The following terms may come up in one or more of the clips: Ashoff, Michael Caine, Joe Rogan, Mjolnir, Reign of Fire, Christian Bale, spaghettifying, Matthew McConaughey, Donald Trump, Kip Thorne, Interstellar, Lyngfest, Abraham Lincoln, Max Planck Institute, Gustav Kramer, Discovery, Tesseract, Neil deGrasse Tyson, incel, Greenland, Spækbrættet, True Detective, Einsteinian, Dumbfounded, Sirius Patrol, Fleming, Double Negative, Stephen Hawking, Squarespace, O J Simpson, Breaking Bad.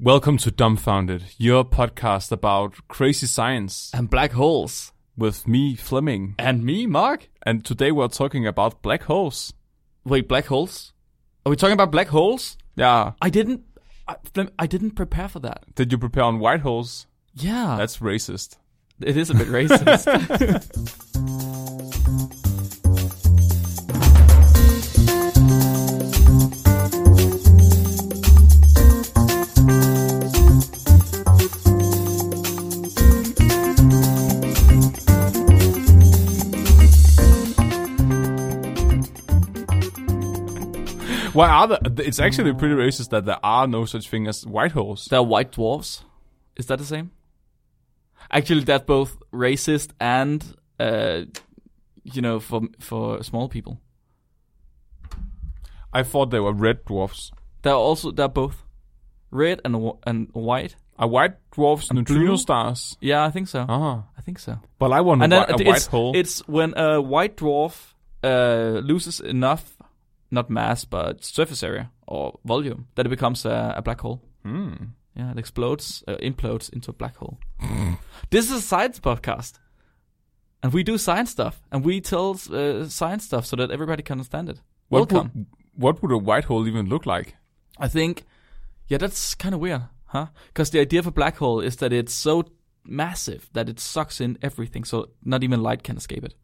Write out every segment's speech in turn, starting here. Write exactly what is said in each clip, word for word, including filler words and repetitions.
Welcome to Dumbfounded, your podcast about crazy science and black holes. With me, Fleming. And me, Mark. And today we're talking about black holes. Wait, black holes? Are we talking about black holes? Yeah. I didn't I, I didn't prepare for that. Did you prepare on white holes? Yeah. That's racist. It is a bit racist. Why are there? It's actually pretty racist that there are no such thing as white holes. There are white dwarfs. Is that the same? Actually, that's both racist and, uh, you know, for for small people. I thought they were red dwarfs. They're also they're both red and and white. Are white dwarfs and neutrino blue? Stars? Yeah, I think so. Uh-huh. I think so. But I want and a, then a white hole. It's when a white dwarf uh, loses enough. Not mass, but surface area or volume, that it becomes a, a black hole. Mm. Yeah, it explodes, uh, implodes into a black hole. This is a science podcast, and we do science stuff, and we tell uh, science stuff so that everybody can understand it. What Welcome. Would, what would a white hole even look like? I think, yeah, that's kind of weird, huh? Because the idea of a black hole is that it's so massive that it sucks in everything, so not even light can escape it.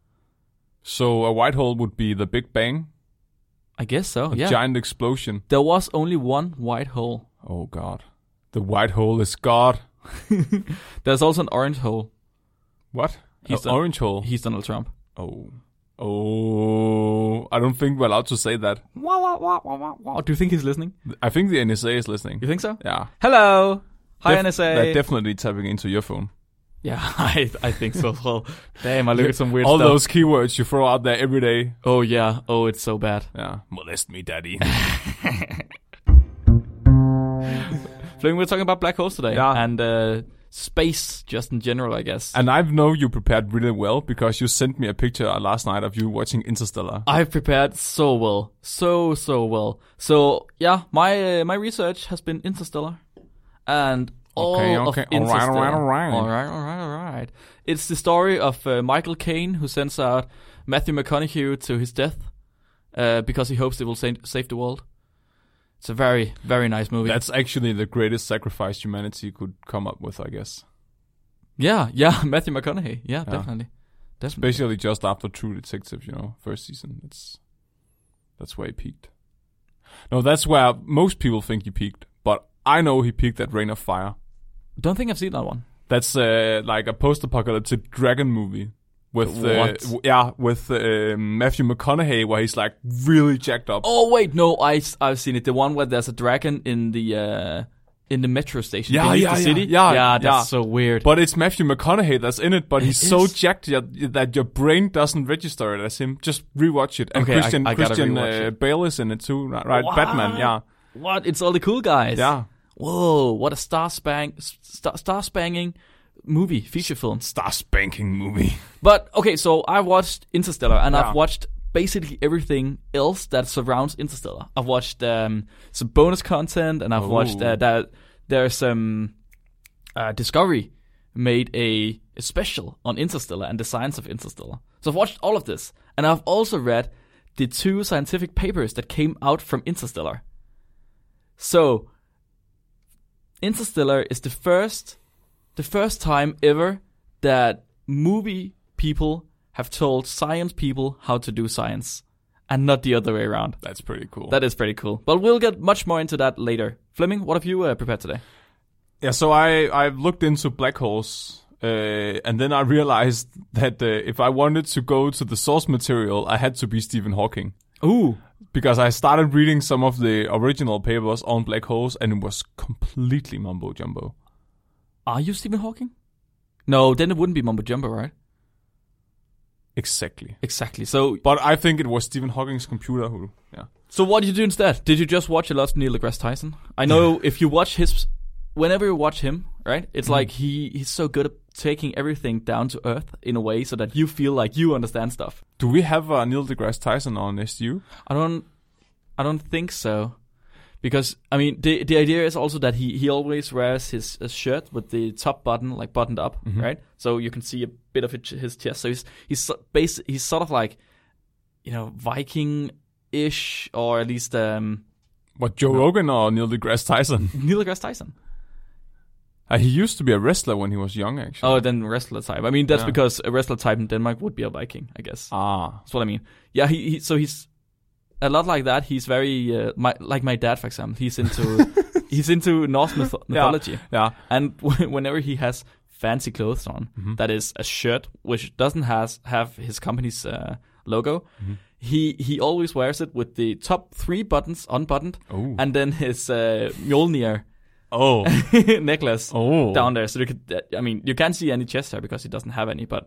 So a white hole would be the Big Bang? I guess so, a yeah. A giant explosion. There was only one white hole. Oh, God. The white hole is God. There's also an orange hole. What? An orange hole? He's Donald Trump. Oh. Oh. I don't think we're allowed to say that. Wah, wah, wah, wah, wah, wah. Do you think he's listening? I think the N S A is listening. You think so? Yeah. Hello. Hi, Def- N S A. They're definitely tapping into your phone. Yeah, I I think so. Well, damn, I look at some weird All stuff. All those keywords you throw out there every day. Oh, yeah. Oh, it's so bad. Yeah. Molest me, daddy. Fleming, we're talking about black holes today. Yeah. And uh, space just in general, I guess. And I know you prepared really well because you sent me a picture last night of you watching Interstellar. I've prepared so well. So, so well. So, yeah, my uh, my research has been Interstellar. And... Okay, all okay. All right, all right, all right. All right, all right, all right. It's the story of uh, Michael Caine, who sends out Matthew McConaughey to his death uh, because he hopes it will sa- save the world. It's a very, very nice movie. That's actually the greatest sacrifice humanity could come up with, I guess. Yeah, yeah, Matthew McConaughey. Yeah, yeah. Definitely. definitely. Especially just after True Detective, you know, first season. It's That's where he peaked. No, that's where most people think he peaked, but I know he peaked at Reign of Fire. Don't think I've seen that one. That's uh, like a post-apocalyptic dragon movie with uh, w- yeah with uh, Matthew McConaughey, where he's like really jacked up. Oh wait, no, I I've seen it. The one where there's a dragon in the uh, in the metro station. Yeah, yeah, the city. yeah, yeah, yeah. That's yeah. so weird. But it's Matthew McConaughey that's in it. But it he's is. so jacked that your brain doesn't register it as him. Just rewatch it. And okay, Christian I, I Christian uh, Bale is in it too, right? What? Batman. Yeah. What? It's all the cool guys. Yeah. Whoa, what a star spank, star, star spanking movie, feature film. Star spanking movie. But, okay, so I watched Interstellar, and yeah. I've watched basically everything else that surrounds Interstellar. I've watched um, some bonus content, and I've Ooh. watched uh, that there's um, uh, Discovery made a, a special on Interstellar and the science of Interstellar. So I've watched all of this, and I've also read the two scientific papers that came out from Interstellar. So... Interstellar is the first, the first time ever that movie people have told science people how to do science, and not the other way around. That's pretty cool. That is pretty cool. But we'll get much more into that later. Fleming, what have you uh, prepared today? Yeah, so I I've looked into black holes, uh, and then I realized that uh, if I wanted to go to the source material, I had to be Stephen Hawking. Ooh. Because I started reading some of the original papers on black holes, and it was completely mumbo-jumbo. Are you Stephen Hawking? No, then it wouldn't be mumbo-jumbo, right? Exactly. Exactly. So, But I think it was Stephen Hawking's computer who... Yeah. So what did you do instead? Did you just watch a lot of Neil deGrasse Tyson? I know if you watch his... Whenever you watch him, right? It's mm-hmm. like he, he's so good at taking everything down to earth in a way so that you feel like you understand stuff. Do we have uh, Neil deGrasse Tyson on S U? I don't I don't think so. Because, I mean, the the idea is also that he, he always wears his, his shirt with the top button, like, buttoned up, mm-hmm. right? So you can see a bit of his chest. So he's he's, bas- he's sort of like, you know, Viking-ish, or at least... Um, what, Joe you know, Rogan or Neil deGrasse Tyson? Neil deGrasse Tyson. Uh, he used to be a wrestler when he was young, actually. Oh, then wrestler type. I mean, that's yeah. because a wrestler type in Denmark would be a Viking, I guess. Ah. That's what I mean. Yeah, he, he so he's... A lot like that. He's very uh, my, like my dad, for example. He's into he's into Norse myth- mythology. Yeah, yeah. And w- whenever he has fancy clothes on, mm-hmm. that is a shirt which doesn't has have his company's uh, logo, mm-hmm. he he always wears it with the top three buttons unbuttoned, oh. and then his uh, Mjolnir oh necklace oh. down there. So you could, I mean, you can't see any chest hair because he doesn't have any, but.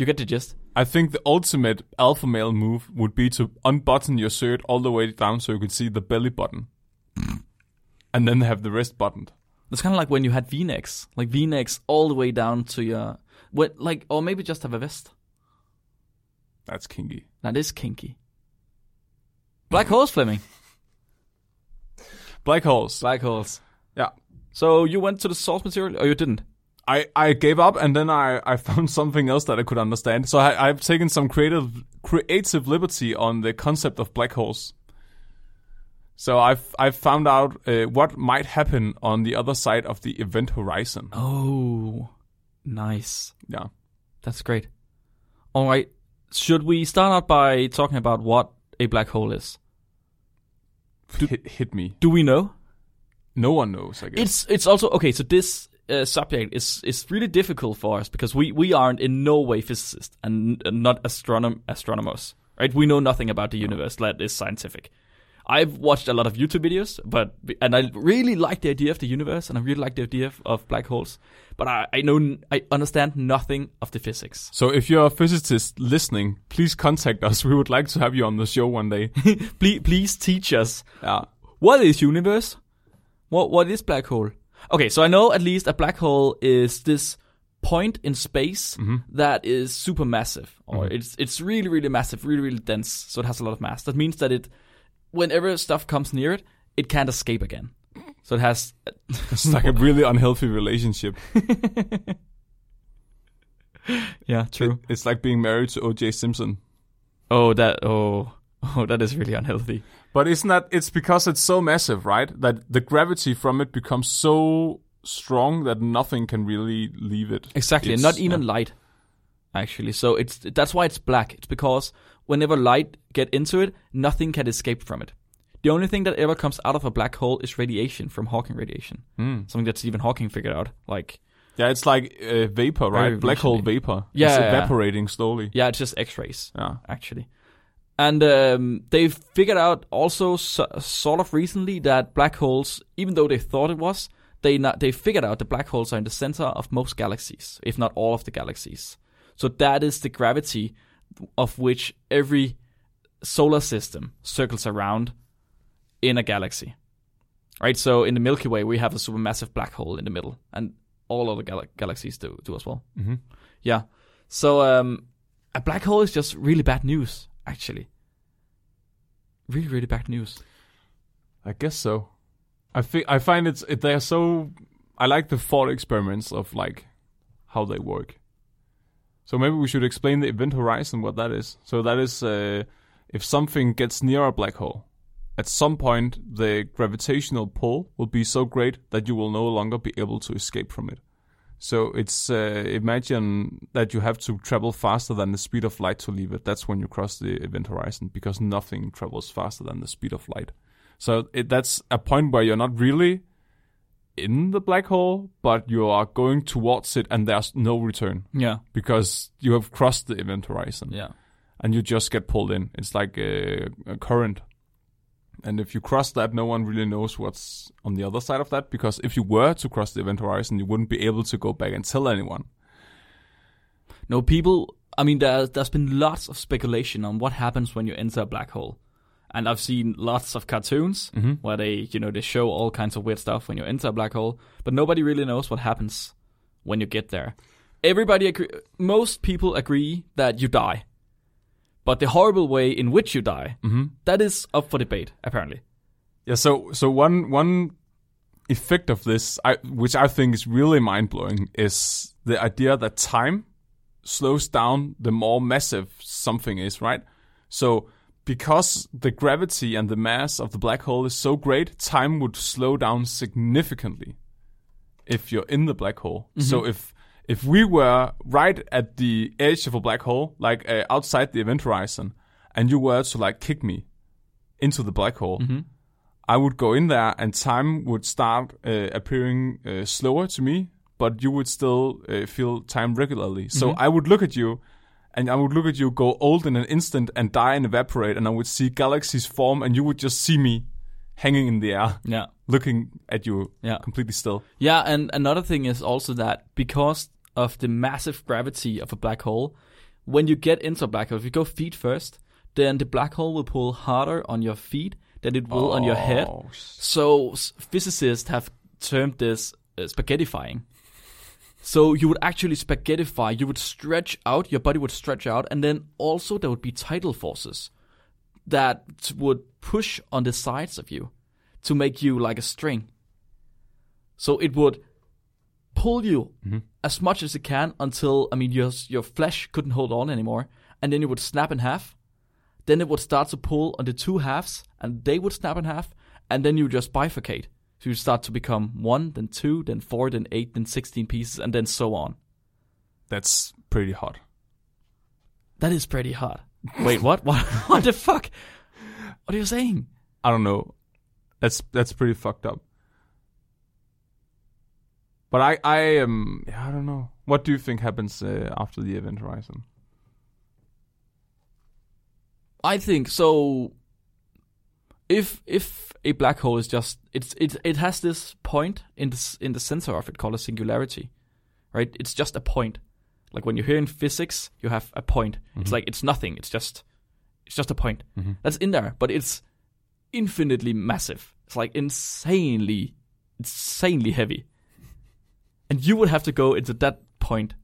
You get the gist. I think the ultimate alpha male move would be to unbutton your shirt all the way down so you could see the belly button. And then have the rest buttoned. That's kind of like when you had V-necks. Like V-necks all the way down to your... What, like, or maybe just have a vest. That's kinky. That is kinky. Black holes, Fleming. Black holes. Black holes. Yeah. So you went to the source material, or you didn't? I, I gave up, and then I, I found something else that I could understand. So I, I've taken some creative creative liberty on the concept of black holes. So I've I've found out uh, what might happen on the other side of the event horizon. Oh, nice. Yeah. That's great. All right. Should we start out by talking about what a black hole is? Do, hit, hit me. Do we know? No one knows, I guess. It's, it's also... Okay, so this... Uh, subject is is really difficult for us because we, we aren't in no way physicists and n- not astronom- astronomers, right? We know nothing about the universe that is scientific. I've watched a lot of YouTube videos, but and I really like the idea of the universe, and I really like the idea of, of black holes, but I, I know I understand nothing of the physics. So if you're a physicist listening, please contact us. We would like to have you on the show one day. please, please teach us. Yeah. What is universe? What what is black hole? Okay, so I know at least a black hole is this point in space mm-hmm. that is super massive, or mm-hmm. it's it's really really massive, really really dense. So it has a lot of mass. That means that it, whenever stuff comes near it, it can't escape again. So it has. It's like a really unhealthy relationship. Yeah, true. It, it's like being married to O J Simpson. Oh, that oh oh that is really unhealthy. But isn't that, it's because it's so massive, right? That the gravity from it becomes so strong that nothing can really leave it. Exactly, it's, not even yeah. light, actually. So it's that's why it's black. It's because whenever light get into it, nothing can escape from it. The only thing that ever comes out of a black hole is radiation from Hawking radiation. Mm. Something that Stephen Hawking figured out. Like yeah, it's like uh, vapor, right? Black hole vapor. Yeah, it's yeah, evaporating yeah. slowly. Yeah, it's just X-rays, yeah. actually. And um, they've figured out also so, sort of recently that black holes, even though they thought it was, they not, they figured out that black holes are in the center of most galaxies, if not all of the galaxies. So that is the gravity of which every solar system circles around in a galaxy. Right? So in the Milky Way, we have a supermassive black hole in the middle, and all other gal- galaxies do, do as well. Mm-hmm. Yeah. So um, a black hole is just really bad news. Actually, really, really bad news. I guess so. I think I find it's it, they are so. I like the thought experiments of like how they work. So maybe we should explain the event horizon, what that is. So that is uh, if something gets near a black hole, at some point the gravitational pull will be so great that you will no longer be able to escape from it. So it's uh, imagine that you have to travel faster than the speed of light to leave it. That's when you cross the event horizon, because nothing travels faster than the speed of light. So it, that's a point where you're not really in the black hole, but you are going towards it, and there's no return. Yeah, because you have crossed the event horizon. Yeah, and you just get pulled in. It's like a, a current. And if you cross that, no one really knows what's on the other side of that, because if you were to cross the event horizon, you wouldn't be able to go back and tell anyone. No, people... I mean, there, there's been lots of speculation on what happens when you enter a black hole. And I've seen lots of cartoons mm-hmm. where they, you know, they show all kinds of weird stuff when you enter a black hole, but nobody really knows what happens when you get there. Everybody agree... Most people agree that you die. But the horrible way in which you die, mm-hmm. that is up for debate, apparently. Yeah, so so one one effect of this, I, which I think is really mind-blowing, is the idea that time slows down the more massive something is, right? So because the gravity and the mass of the black hole is so great, time would slow down significantly if you're in the black hole. Mm-hmm. So if if we were right at the edge of a black hole, like uh, outside the event horizon, and you were to like kick me into the black hole, mm-hmm. I would go in there and time would start uh, appearing uh, slower to me, but you would still uh, feel time regularly. So mm-hmm. I would look at you, and I would look at you go old in an instant and die and evaporate, and I would see galaxies form, and you would just see me hanging in the air, yeah. looking at you yeah. completely still. Yeah, and another thing is also that because of the massive gravity of a black hole, when you get into a black hole, if you go feet first, then the black hole will pull harder on your feet than it will oh. on your head. So physicists have termed this uh, spaghettifying. So you would actually spaghettify, you would stretch out, your body would stretch out, and then also there would be tidal forces that would push on the sides of you to make you like a string. So it would pull you mm-hmm. as much as it can until, I mean, your your flesh couldn't hold on anymore, and then it would snap in half. Then it would start to pull on the two halves, and they would snap in half, and then you just bifurcate. So you start to become one, then two, then four, then eight, then sixteen pieces, and then so on. That's pretty hot. That is pretty hot. Wait, what? What? What the fuck? What are you saying? I don't know. That's that's pretty fucked up. But I I um I don't know. What do you think happens uh, after the event horizon? I think so. If if a black hole is just it's it it has this point in the in the center of it called a singularity, right? It's just a point. Like when you're here in physics, you have a point. Mm-hmm. It's like it's nothing. It's just it's just a point mm-hmm. that's in there, but it's infinitely massive. It's like insanely insanely heavy, and you would have to go into that point.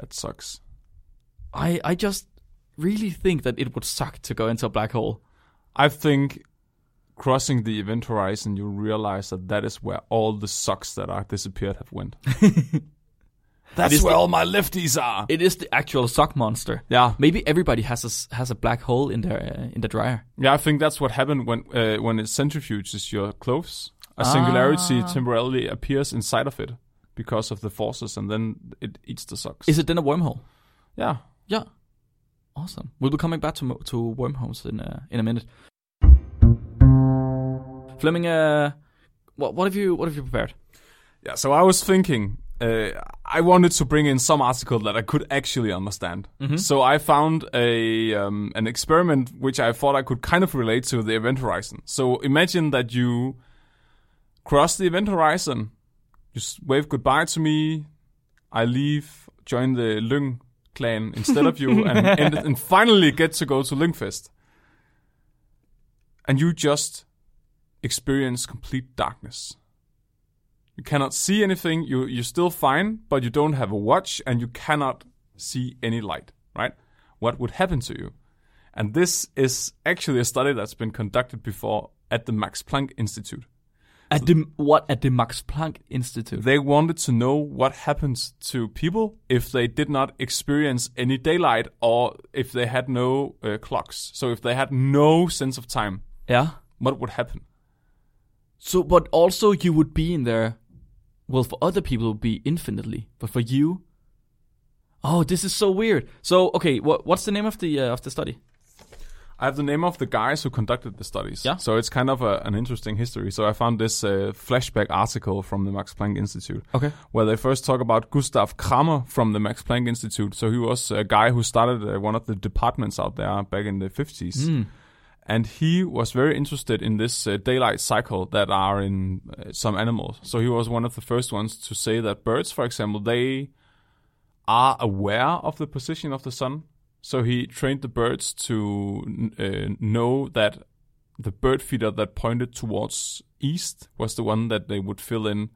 That sucks. I I just really think that it would suck to go into a black hole. I think crossing the event horizon, you realize that that is where all the sucks that are disappeared have went. That's where the, all my lefties are. It is the actual sock monster. Yeah. Maybe everybody has a, has a black hole in their uh, in the dryer. Yeah, I think that's what happened when uh, when it centrifuges your clothes. A ah. singularity temporarily appears inside of it because of the forces, and then it eats the socks. Is it then a wormhole? Yeah. Yeah. Awesome. We'll be coming back to to wormholes in uh, in a minute. Fleming, uh, what what have you what have you prepared? Yeah, so I was thinking uh, I wanted to bring in some article that I could actually understand. Mm-hmm. So I found a um, an experiment which I thought I could kind of relate to the event horizon. So imagine that you cross the event horizon, just wave goodbye to me. I leave, join the Lyng clan instead of you, and, and and finally get to go to Lyngfest, and you just experience complete darkness. You cannot see anything. You you're still fine, but you don't have a watch, and you cannot see any light. Right? What would happen to you? And this is actually a study that's been conducted before at the Max Planck Institute. At so the what? At the Max Planck Institute. They wanted to know what happens to people if they did not experience any daylight, or if they had no uh, clocks. So if they had no sense of time, yeah, what would happen? So, but also you would be in there. Well, for other people, it would be infinitely, but for you, oh, this is so weird. So, okay, what what's the name of the uh, of the study? I have the name of the guys who conducted the studies. Yeah. So it's kind of a, an interesting history. So I found this uh, flashback article from the Max Planck Institute. Okay. Where they first talk about Gustav Kramer from the Max Planck Institute. So he was a guy who started uh, one of the departments out there back in the fifties. Mm. And he was very interested in this uh, daylight cycle that are in uh, some animals. So he was one of the first ones to say that birds, for example, they are aware of the position of the sun. So he trained the birds to uh, know that the bird feeder that pointed towards east was the one that they would fill in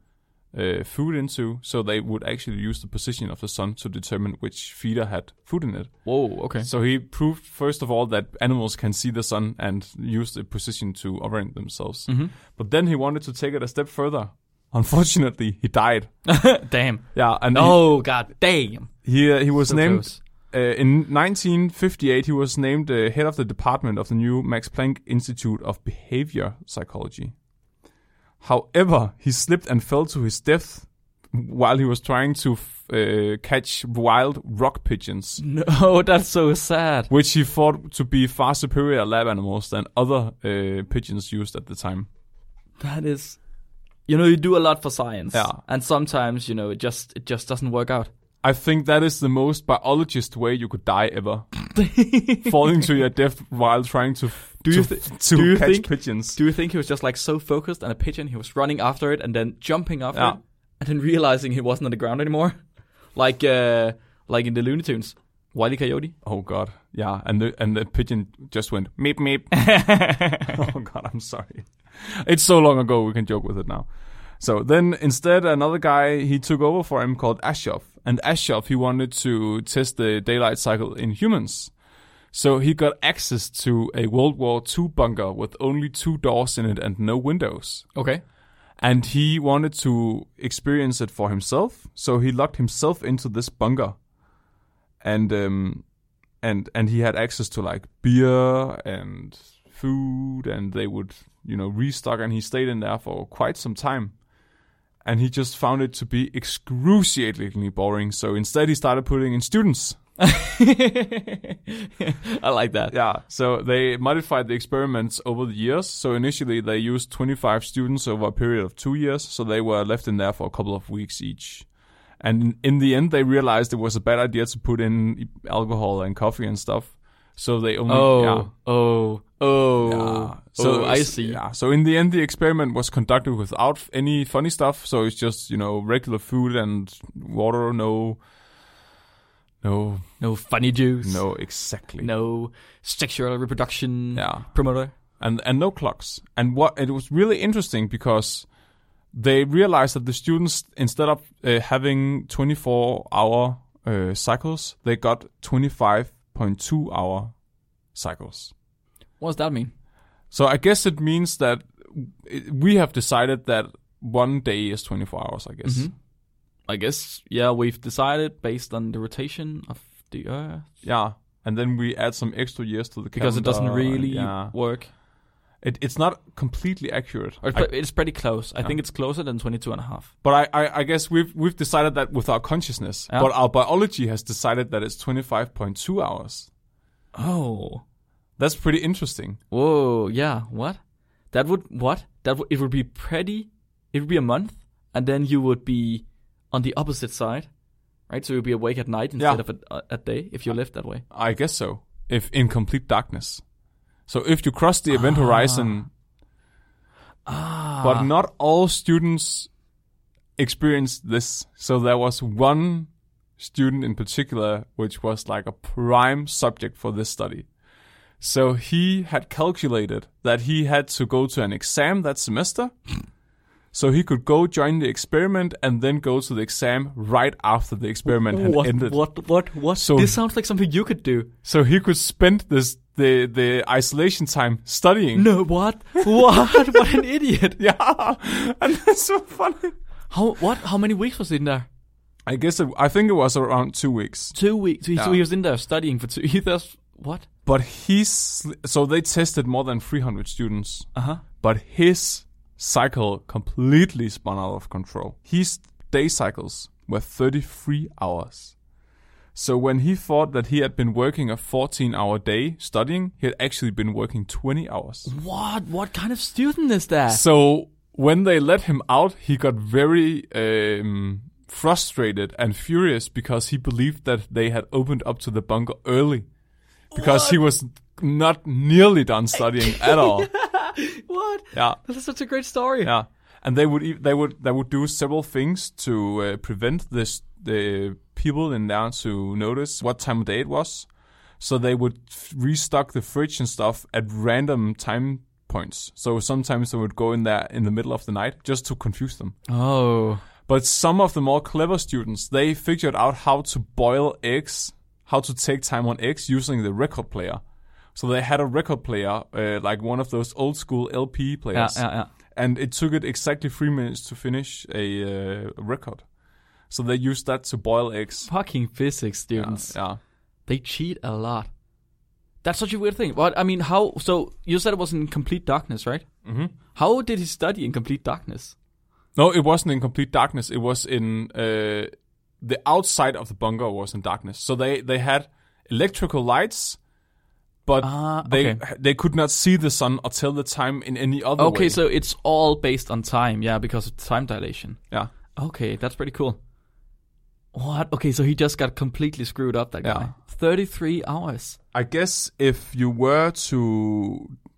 uh, food into, so they would actually use the position of the sun to determine which feeder had food in it. Whoa, okay. So he proved, first of all, that animals can see the sun and use the position to orient themselves. Mm-hmm. But then he wanted to take it a step further. Unfortunately, he died. Damn. Yeah. And oh, he, god damn. He, uh, he was so named... Close. Uh, in nineteen fifty-eight, he was named uh, head of the department of the new Max Planck Institute of Behavior Psychology. However, he slipped and fell to his death while he was trying to f- uh, catch wild rock pigeons. No, that's so sad. Which he thought to be far superior lab animals than other uh, pigeons used at the time. That is... You know, you do a lot for science. Yeah. And sometimes, you know, it just it just doesn't work out. I think that is the most biologist way you could die ever. Falling to your death while trying to do you to, th- to do you catch think, pigeons. Do you think he was just like so focused on a pigeon, he was running after it and then jumping after yeah. it, and then realizing he wasn't on the ground anymore? Like uh, like in the Looney Tunes. Wile E. Coyote? Oh god, yeah. And the and the pigeon just went, meep, meep. Oh god, I'm sorry. It's so long ago, we can joke with it now. So then instead, another guy, he took over for him called Ashoff. And Ashoff, he wanted to test the daylight cycle in humans. So he got access to a World War Two bunker with only two doors in it and no windows. Okay. And he wanted to experience it for himself. So he locked himself into this bunker. And um, and and he had access to like beer and food, and they would, you know, restock. And he stayed in there for quite some time. And he just found it to be excruciatingly boring. So instead, he started putting in students. I like that. Yeah. So they modified the experiments over the years. So initially, they used twenty-five students over a period of two years. So they were left in there for a couple of weeks each. And in, in the end, they realized it was a bad idea to put in alcohol and coffee and stuff. So they only... Oh, yeah. oh, oh, yeah. so oh, I see. Yeah. So in the end, the experiment was conducted without any funny stuff. So it's just, you know, regular food and water, no... No... No funny juice. No, exactly. No sexual reproduction yeah. promoter. And, and no clocks. And what it was really interesting because they realized that the students, instead of uh, having twenty-four hour uh, cycles, they got twenty-five point two hour cycles. What does that mean? So I guess it means that we have decided that one day is twenty-four hours, I guess. Mm-hmm. I guess, yeah, we've decided based on the rotation of the Earth. Yeah, and then we add some extra years to the because calendar. Because it doesn't really yeah. work. It, it's not completely accurate. It's, I, it's pretty close. I yeah. think it's closer than twenty-two and a half. But I, I, I guess we've we've decided that with our consciousness. Yeah. But our biology has decided that it's twenty-five point two hours. Oh. That's pretty interesting. Whoa, yeah. What? That would, what? That would, it would be pretty, it would be a month, and then you would be on the opposite side, right? So you'd be awake at night instead yeah. of at, at day, if you lived that way. I guess so. If in complete darkness. So if you cross the event ah. horizon, ah. but not all students experienced this. So there was one student in particular, which was like a prime subject for this study. So he had calculated that he had to go to an exam that semester. So he could go join the experiment and then go to the exam right after the experiment had what, ended. What? What? What? So this sounds like something you could do. So he could spend this the the isolation time studying. No, what? What? What an idiot! Yeah, and that's so funny. How? What? How many weeks was he in there? I guess it, I think it was around two weeks. Two weeks. So he, yeah. so he was in there studying for two. He does what? But he's so they tested more than three hundred students. Uh huh. But his cycle completely spun out of control. His day cycles were thirty-three hours. So when he thought that he had been working a fourteen hour day studying, he had actually been working twenty hours. What? What kind of student is that? So when they let him out, he got very um, frustrated and furious because he believed that they had opened up to the bunker early. Because what? He was not nearly done studying at all. What? Yeah, this is such a great story. Yeah, and they would they would they would do several things to uh, prevent this the people in there to notice what time of day it was. So they would restock the fridge and stuff at random time points. So sometimes they would go in there in the middle of the night just to confuse them. Oh. But some of the more clever students, they figured out how to boil eggs, how to take time on eggs using the record player. So they had a record player, uh, like one of those old school L P players. Yeah, yeah, yeah. And it took it exactly three minutes to finish a uh, record. So they used that to boil eggs. Fucking physics students. Yeah, yeah. They cheat a lot. That's such a weird thing. But I mean, how... So you said it was in complete darkness, right? Mm-hmm. How did he study in complete darkness? No, it wasn't in complete darkness. It was in... Uh, the outside of the bunker was in darkness. So they, they had electrical lights... But uh, okay. they they could not see the sun or tell the time in any other okay, way. Okay, so it's all based on time, yeah, because of time dilation. Yeah. Okay, that's pretty cool. What? Okay, so he just got completely screwed up, that yeah. guy. thirty-three hours. I guess if you were to...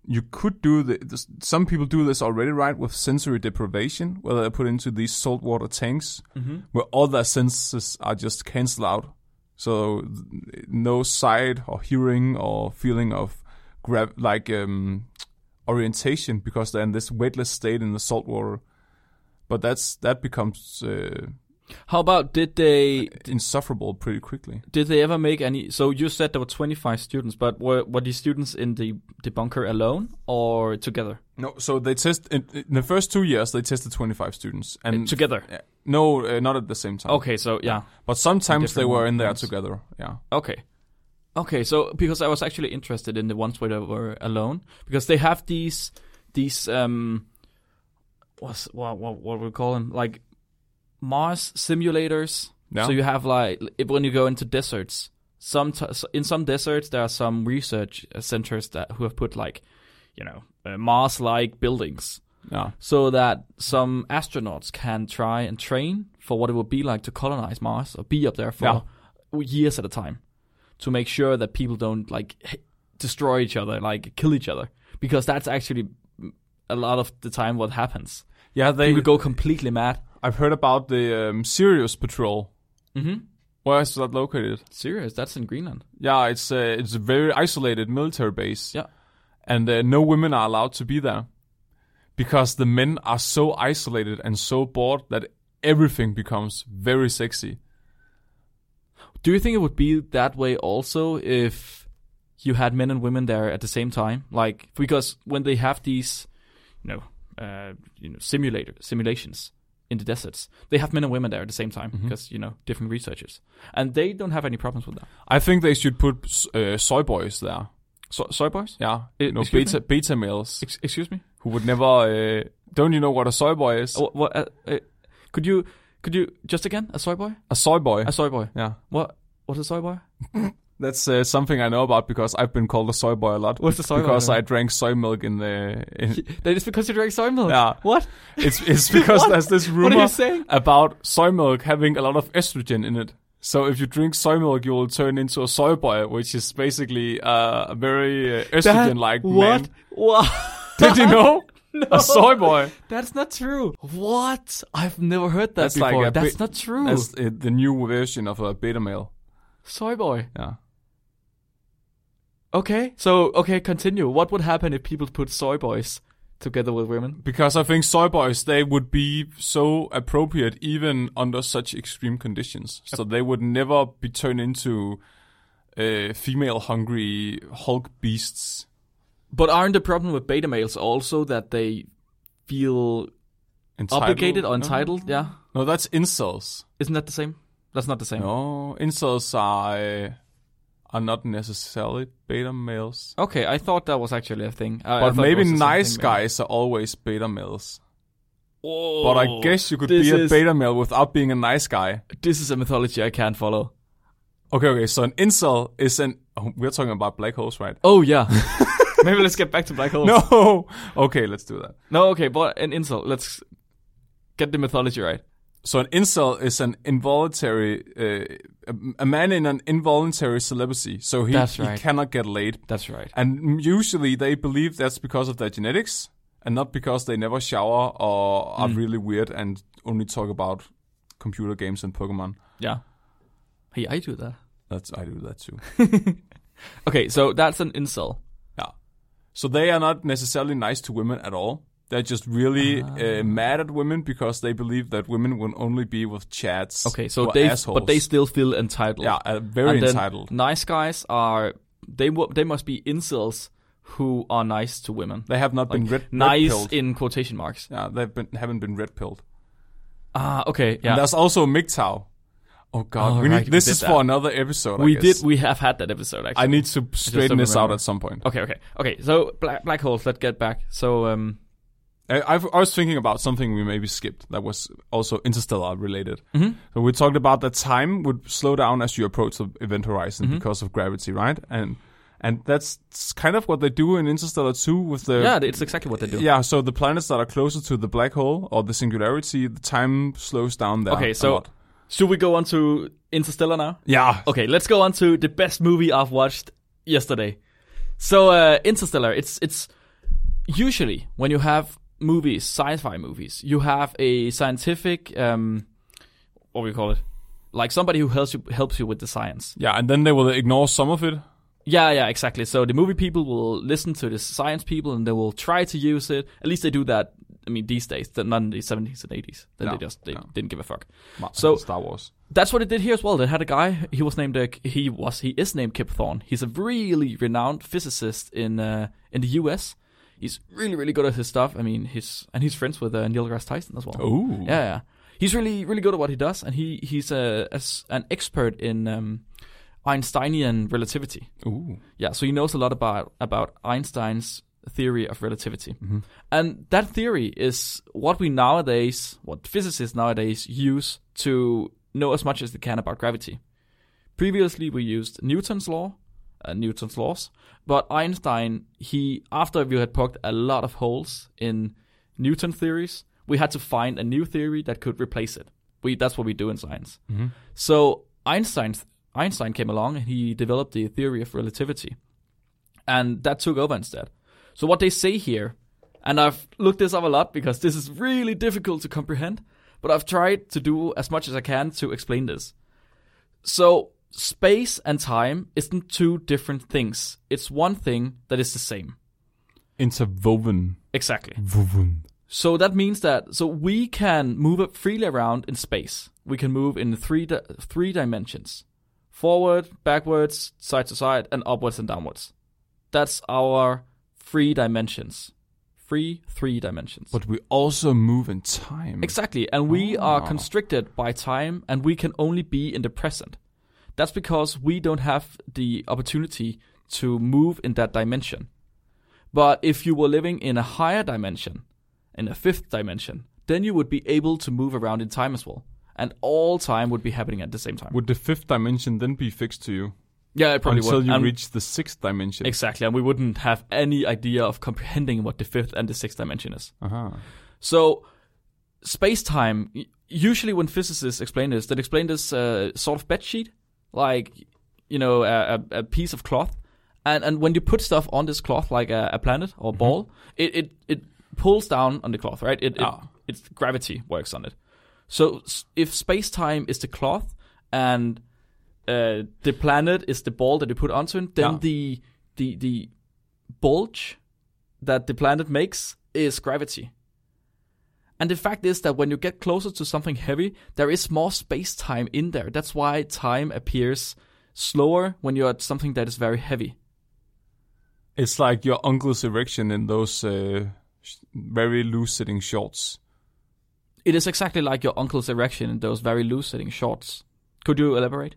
You could do... The, this, some people do this already, right, with sensory deprivation, where they're put into these saltwater tanks, mm-hmm. where all their senses are just cancelled out. So no sight or hearing or feeling of grav like um, orientation, because they're in this weightless state in the salt water. But that's that becomes uh, how about did they insufferable pretty quickly? Did they ever make any? So you said there were twenty-five students, but were were these students in the, the bunker alone or together? No, so they test in, in the first two years. They tested twenty-five students and together. F- No, uh, not at the same time. Okay, so, yeah. But sometimes they were in there together, yeah. Okay. Okay, so, because I was actually interested in the ones where they were alone, because they have these, these um, what's, what, what, what we call them? Like, Mars simulators. Yeah. So you have, like, when you go into deserts, some t- in some deserts there are some research centers that who have put, like, you know, uh, Mars-like buildings. Yeah. So that some astronauts can try and train for what it would be like to colonize Mars or be up there for yeah. years at a time, to make sure that people don't like destroy each other, like kill each other, because that's actually a lot of the time what happens. Yeah, they would go completely mad. I've heard about the um, Sirius Patrol. Mm-hmm. Where is that located? Sirius, that's in Greenland. Yeah, it's uh, it's a very isolated military base. Yeah, and uh, no women are allowed to be there. Because the men are so isolated and so bored that everything becomes very sexy. Do you think it would be that way also if you had men and women there at the same time? Like, because when they have these, you know, uh, you know, simulator simulations in the deserts, they have men and women there at the same time mm-hmm. because you know different researchers, and they don't have any problems with that. I think they should put uh, soy boys there. So, soy boys? Yeah, I, no beta me? beta males. Ex- excuse me. Who would never? Uh, don't you know what a soy boy is? What? what uh, uh, could you? Could you just again? A soy boy? A soy boy? A soy boy? Yeah. What? What's a soy boy? That's uh, something I know about because I've been called a soy boy a lot. What's a soy boy? Because I drank soy milk in the. In that is because you drank soy milk. Yeah. What? It's it's because there's this rumor about soy milk having a lot of estrogen in it. So if you drink soy milk, you will turn into a soy boy, which is basically uh, a very uh, estrogen-like that, what? man. What? What? Did you know? No. A soy boy. That's not true. What? I've never heard that that's before. Like that's be- not true. That's uh, the new version of a beta male. Soy boy. Yeah. Okay. So, okay, continue. What would happen if people put soy boys together with women? Because I think soy boys, they would be so appropriate even under such extreme conditions. So they would never be turned into uh, female-hungry Hulk beasts. But aren't the problem with beta males also that they feel entitled? Obligated or entitled? No. Yeah. No, that's incels. Isn't that the same? That's not the same. No, incels are are not necessarily beta males. Okay, I thought that was actually a thing. I, but I maybe nice guys male. Are always beta males. Whoa, but I guess you could be a is, beta male without being a nice guy. This is a mythology I can't follow. Okay, okay. So an incel is an... Oh, we're talking about black holes, right? Oh, yeah. Maybe let's get back to black holes. No. Okay, let's do that. No, okay, but an incel. Let's get the mythology right. So an incel is an involuntary, uh, a man in an involuntary celibacy. So he, right. he cannot get laid. That's right. And usually they believe that's because of their genetics and not because they never shower or are mm. really weird and only talk about computer games and Pokemon. Yeah. Hey, I do that. That's I do that too. Okay, so that's an incel. So they are not necessarily nice to women at all. They're just really uh, uh, mad at women because they believe that women will only be with chads. Okay, so they, assholes. But they still feel entitled. Yeah, uh, very and entitled. Nice guys are they? W- they must be incels who are nice to women. They have not like, been red nice red-pilled. In quotation marks. Yeah, they've been haven't been red pilled. Ah, uh, okay. Yeah, and there's also M G T O W. Oh God, oh, we right, need, this we is that. For another episode. I we guess. did. We have had that episode. Actually, I need to straighten this remember. out at some point. Okay, okay, okay. So black black holes. Let's get back. So. um... I've, I was thinking about something we maybe skipped that was also Interstellar related. Mm-hmm. So we talked about that time would slow down as you approach the event horizon mm-hmm. because of gravity, right? And and that's kind of what they do in Interstellar two with the... Yeah, it's exactly what they do. Yeah, so the planets that are closer to the black hole or the singularity, the time slows down there. Okay, so a lot. Should we go on to Interstellar now? Yeah. Okay, let's go on to the best movie I've watched yesterday. So uh, Interstellar, it's it's usually when you have... movies, sci-fi movies. You have a scientific, um, what do you call it? Like somebody who helps you helps you with the science. Yeah, and then they will ignore some of it. Yeah, yeah, exactly. So the movie people will listen to the science people, and they will try to use it. At least they do that. I mean, these days, not in the seventies and eighties. Then no, they just they no. didn't give a fuck. Not so Star Wars. That's what it did here as well. They had a guy. He was named. Uh, he was. He is named Kip Thorne. He's a really renowned physicist in uh, in the U S. He's really, really good at his stuff. I mean, his and he's friends with uh, Neil deGrasse Tyson as well. Oh, yeah, yeah. He's really, really good at what he does, and he he's a, a an expert in um, Einsteinian relativity. Oh, yeah. So he knows a lot about about Einstein's theory of relativity, mm-hmm. and that theory is what we nowadays, what physicists nowadays use to know as much as they can about gravity. Previously, we used Newton's law. Uh, Newton's laws, but Einstein, he after we had poked a lot of holes in Newton's theories, we had to find a new theory that could replace it. We that's what we do in science. Mm-hmm. So Einstein, Einstein came along and he developed the theory of relativity, and that took over instead. So what they say here, and I've looked this up a lot because this is really difficult to comprehend, but I've tried to do as much as I can to explain this. So. Space and time isn't two different things. It's one thing that is the same. Interwoven. Exactly. Woven. So that means that so we can move freely around in space. We can move in three di- three dimensions. Forward, backwards, side to side, and upwards and downwards. That's our three dimensions. Three, three dimensions. But we also move in time. Exactly. And we oh. are constricted by time, and we can only be in the present. That's because we don't have the opportunity to move in that dimension. But if you were living in a higher dimension, in a fifth dimension, then you would be able to move around in time as well. And all time would be happening at the same time. Would the fifth dimension then be fixed to you? Yeah, it probably would. Until you and reach the sixth dimension. Exactly, and we wouldn't have any idea of comprehending what the fifth and the sixth dimension is. Uh-huh. So, space-time, usually when physicists explain this, they explain this uh, sort of bedsheet. Like, you know, a, a piece of cloth. And and when you put stuff on this cloth, like a, a planet or a ball, mm-hmm. it, it, it pulls down on the cloth, right? It, oh. it It's gravity works on it. So if space-time is the cloth and uh, the planet is the ball that you put onto it, then oh. the, the the bulge that the planet makes is gravity. And the fact is that when you get closer to something heavy, there is more space-time in there. That's why time appears slower when you're at something that is very heavy. It's like your uncle's erection in those uh, very loose-sitting shorts. It is exactly like your uncle's erection in those very loose-sitting shorts. Could you elaborate?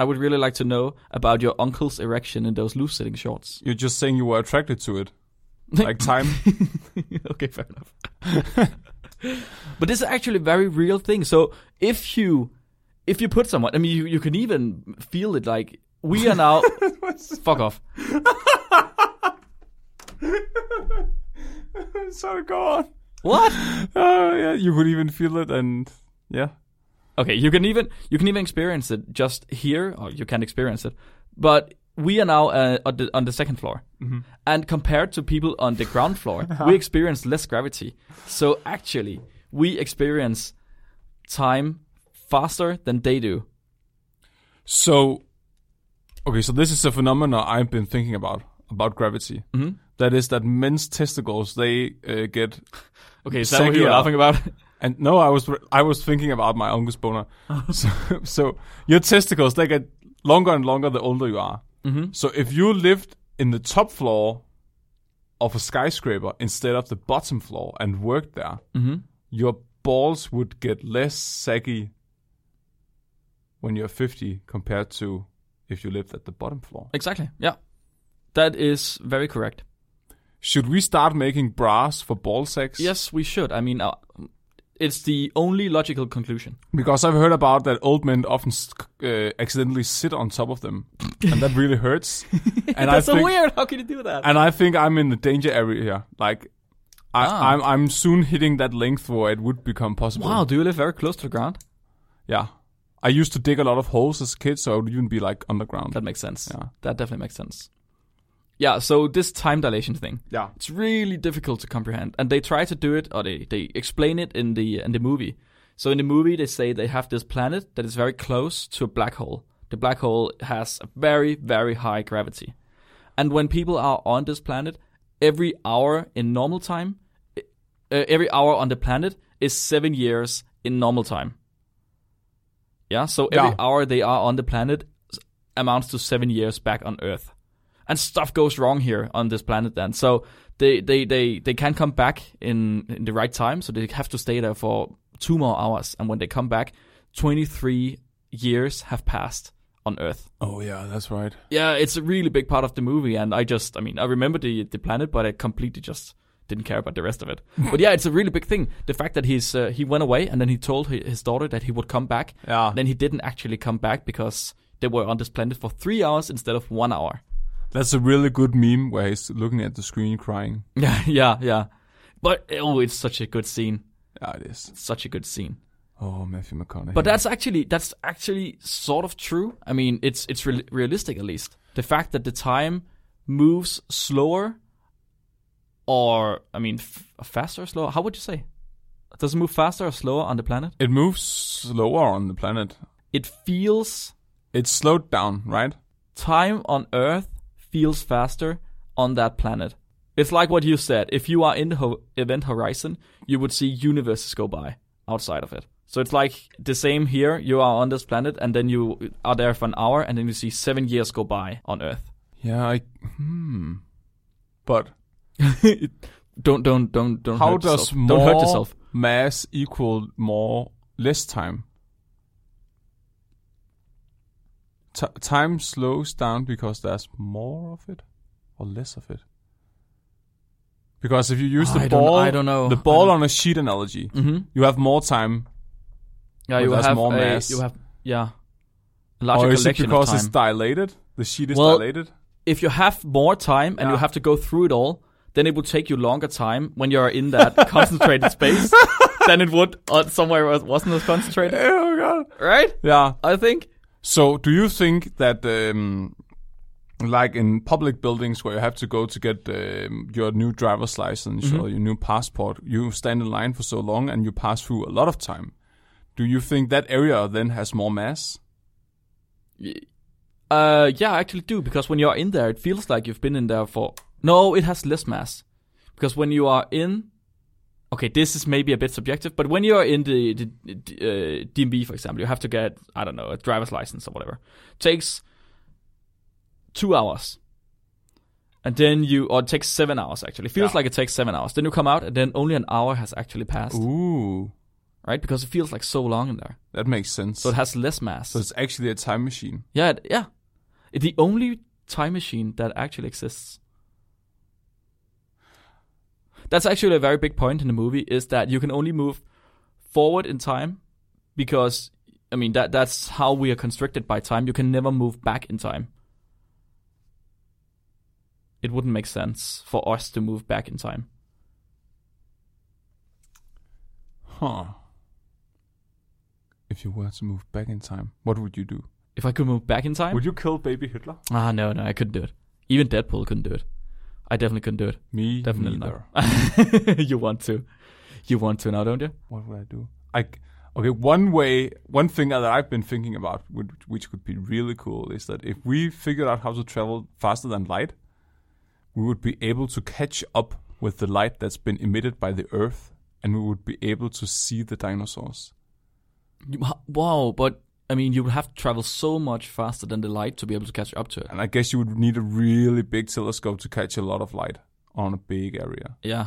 I would really like to know about your uncle's erection in those loose-sitting shorts. You're just saying you were attracted to it. Like time. Okay, fair enough. But this is actually a very real thing. So if you if you put someone, I mean, you, you can even feel it. Like, we are now... fuck off. Sorry, go on. What? Uh, yeah, you could even feel it and... Yeah. Okay, you can even you can even experience it just here. Or you can experience it. But... We are now uh, on, the, on the second floor. Mm-hmm. And compared to people on the ground floor, we experience less gravity. So actually, we experience time faster than they do. So, okay, so this is a phenomenon I've been thinking about, about gravity. Mm-hmm. That is that men's testicles, they uh, get... Okay, is that what you were laughing about? And no, I was I was thinking about my uncle's boner. so, so your testicles, they get longer and longer the older you are. Mm-hmm. So if you lived in the top floor of a skyscraper instead of the bottom floor and worked there, mm-hmm. your balls would get less saggy when you're fifty compared to if you lived at the bottom floor. Exactly, yeah. That is very correct. Should we start making bras for ball sex? Yes, we should. I mean, uh, it's the only logical conclusion. Because I've heard about that old men often uh, accidentally sit on top of them. And that really hurts. And That's I so think, weird. How can you do that? And I think I'm in the danger area here. Like, I, ah. I'm, I'm soon hitting that length where it would become possible. Wow, do you live very close to the ground? Yeah. I used to dig a lot of holes as a kid, so I would even be, like, underground. That makes sense. Yeah. That definitely makes sense. Yeah, so this time dilation thing, yeah, it's really difficult to comprehend. And they try to do it, or they, they explain it in the in the movie. So in the movie, they say they have this planet that is very close to a black hole. The black hole has a very, very high gravity. And when people are on this planet, every hour in normal time, uh, every hour on the planet is seven years in normal time. Yeah, so every yeah. hour they are on the planet amounts to seven years back on Earth. And stuff goes wrong here on this planet then. So they, they, they, they can't come back in, in the right time. So they have to stay there for two more hours. And when they come back, twenty-three years have passed on Earth. Oh, yeah, that's right. Yeah, it's a really big part of the movie. And I just, I mean, I remember the, the planet, but I completely just didn't care about the rest of it. But yeah, it's a really big thing. The fact that he's uh, he went away and then he told his daughter that he would come back. Yeah. And then he didn't actually come back because they were on this planet for three hours instead of one hour. That's a really good meme where he's looking at the screen crying. Yeah, yeah, yeah. But, oh, it's such a good scene. Yeah, it is. It's such a good scene. Oh, Matthew McConaughey. But that's actually that's actually sort of true. I mean, it's it's re- realistic at least. The fact that the time moves slower or, I mean, f- faster or slower? How would you say? Does it move faster or slower on the planet? It moves slower on the planet. It feels... It's slowed down, right? Time on Earth feels faster on that planet. It's like what you said. If you are in the ho- event horizon, you would see universes go by outside of it. So it's like the same here. You are on this planet, and then you are there for an hour, and then you see seven years go by on Earth. Yeah, I... Hmm. But... don't, don't, don't, don't How hurt does yourself. More don't hurt yourself. Mass equal more less time? T- time slows down because there's more of it or less of it. Because if you use oh, the I ball, I don't know. The ball on a sheet analogy, mm-hmm. you have more time. Yeah, you have more a, mass. You have yeah. A larger or is collection it because of time. It's dilated? The sheet is well, dilated. If you have more time and yeah. you have to go through it all, then it would take you longer time when you're in that concentrated space than it would somewhere where it wasn't as concentrated. Oh god! Right? Yeah, I think. So, do you think that, um, like in public buildings where you have to go to get um, your new driver's license mm-hmm. or your new passport, you stand in line for so long and you pass through a lot of time? Do you think that area then has more mass? Uh, yeah, I actually do, because when you're in there, it feels like you've been in there for... No, it has less mass. Because when you are in... Okay, this is maybe a bit subjective, but when you're in the, the uh, D M V, for example, you have to get, I don't know, a driver's license or whatever. It takes two hours. And then you, or it takes seven hours, actually. It feels yeah. like it takes seven hours. Then you come out, and then only an hour has actually passed. Ooh. Right? Because it feels like so long in there. That makes sense. So it has less mass. So it's actually a time machine. Yeah, it, yeah. It's the only time machine that actually exists. That's actually a very big point in the movie, is that you can only move forward in time because, I mean, that that's how we are constricted by time. You can never move back in time. It wouldn't make sense for us to move back in time. Huh. If you were to move back in time, what would you do? If I could move back in time? Would you kill baby Hitler? Ah, no, no, I couldn't do it. Even Deadpool couldn't do it. I definitely couldn't do it. Me definitely neither. Not. You want to. You want to now, don't you? What would I do? I, okay, one way, one thing that I've been thinking about, would, which could be really cool, is that if we figured out how to travel faster than light, we would be able to catch up with the light that's been emitted by the Earth, and we would be able to see the dinosaurs. Wow, but I mean, you would have to travel so much faster than the light to be able to catch up to it. And I guess you would need a really big telescope to catch a lot of light on a big area. Yeah.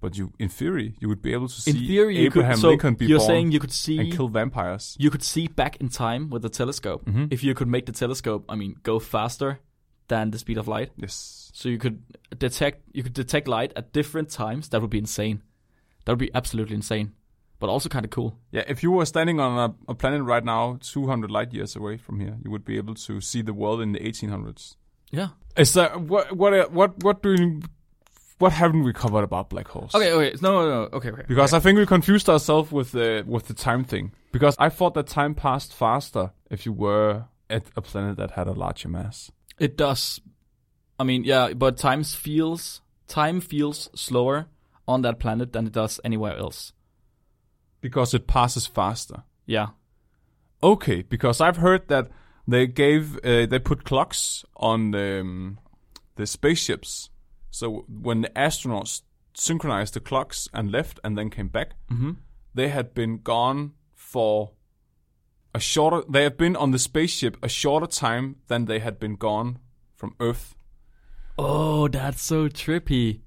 But you, in theory, you would be able to see in theory, Abraham could, so Lincoln be you're born saying you could see, and kill vampires. You could see back in time with the telescope. Mm-hmm. If you could make the telescope, I mean, go faster than the speed of light. Yes. So you could detect you could detect light at different times. That would be insane. That would be absolutely insane. But also kind of cool. Yeah, if you were standing on a, a planet right now, two hundred light years away from here, you would be able to see the world in the eighteen hundreds. Yeah. Is there, what what what what do you, what haven't we covered about black holes? Okay, okay, no, no, no. okay, okay. Because okay. I think we confused ourselves with the with the time thing. Because I thought that time passed faster if you were at a planet that had a larger mass. It does. I mean, yeah, but time feels time feels slower on that planet than it does anywhere else. Because it passes faster. Yeah. Okay, because I've heard that they gave uh, they put clocks on the um, the spaceships. So when the astronauts synchronized the clocks and left and then came back, mm-hmm. they had been gone for a shorter. They had been on the spaceship a shorter time than they had been gone from Earth. Oh, that's so trippy.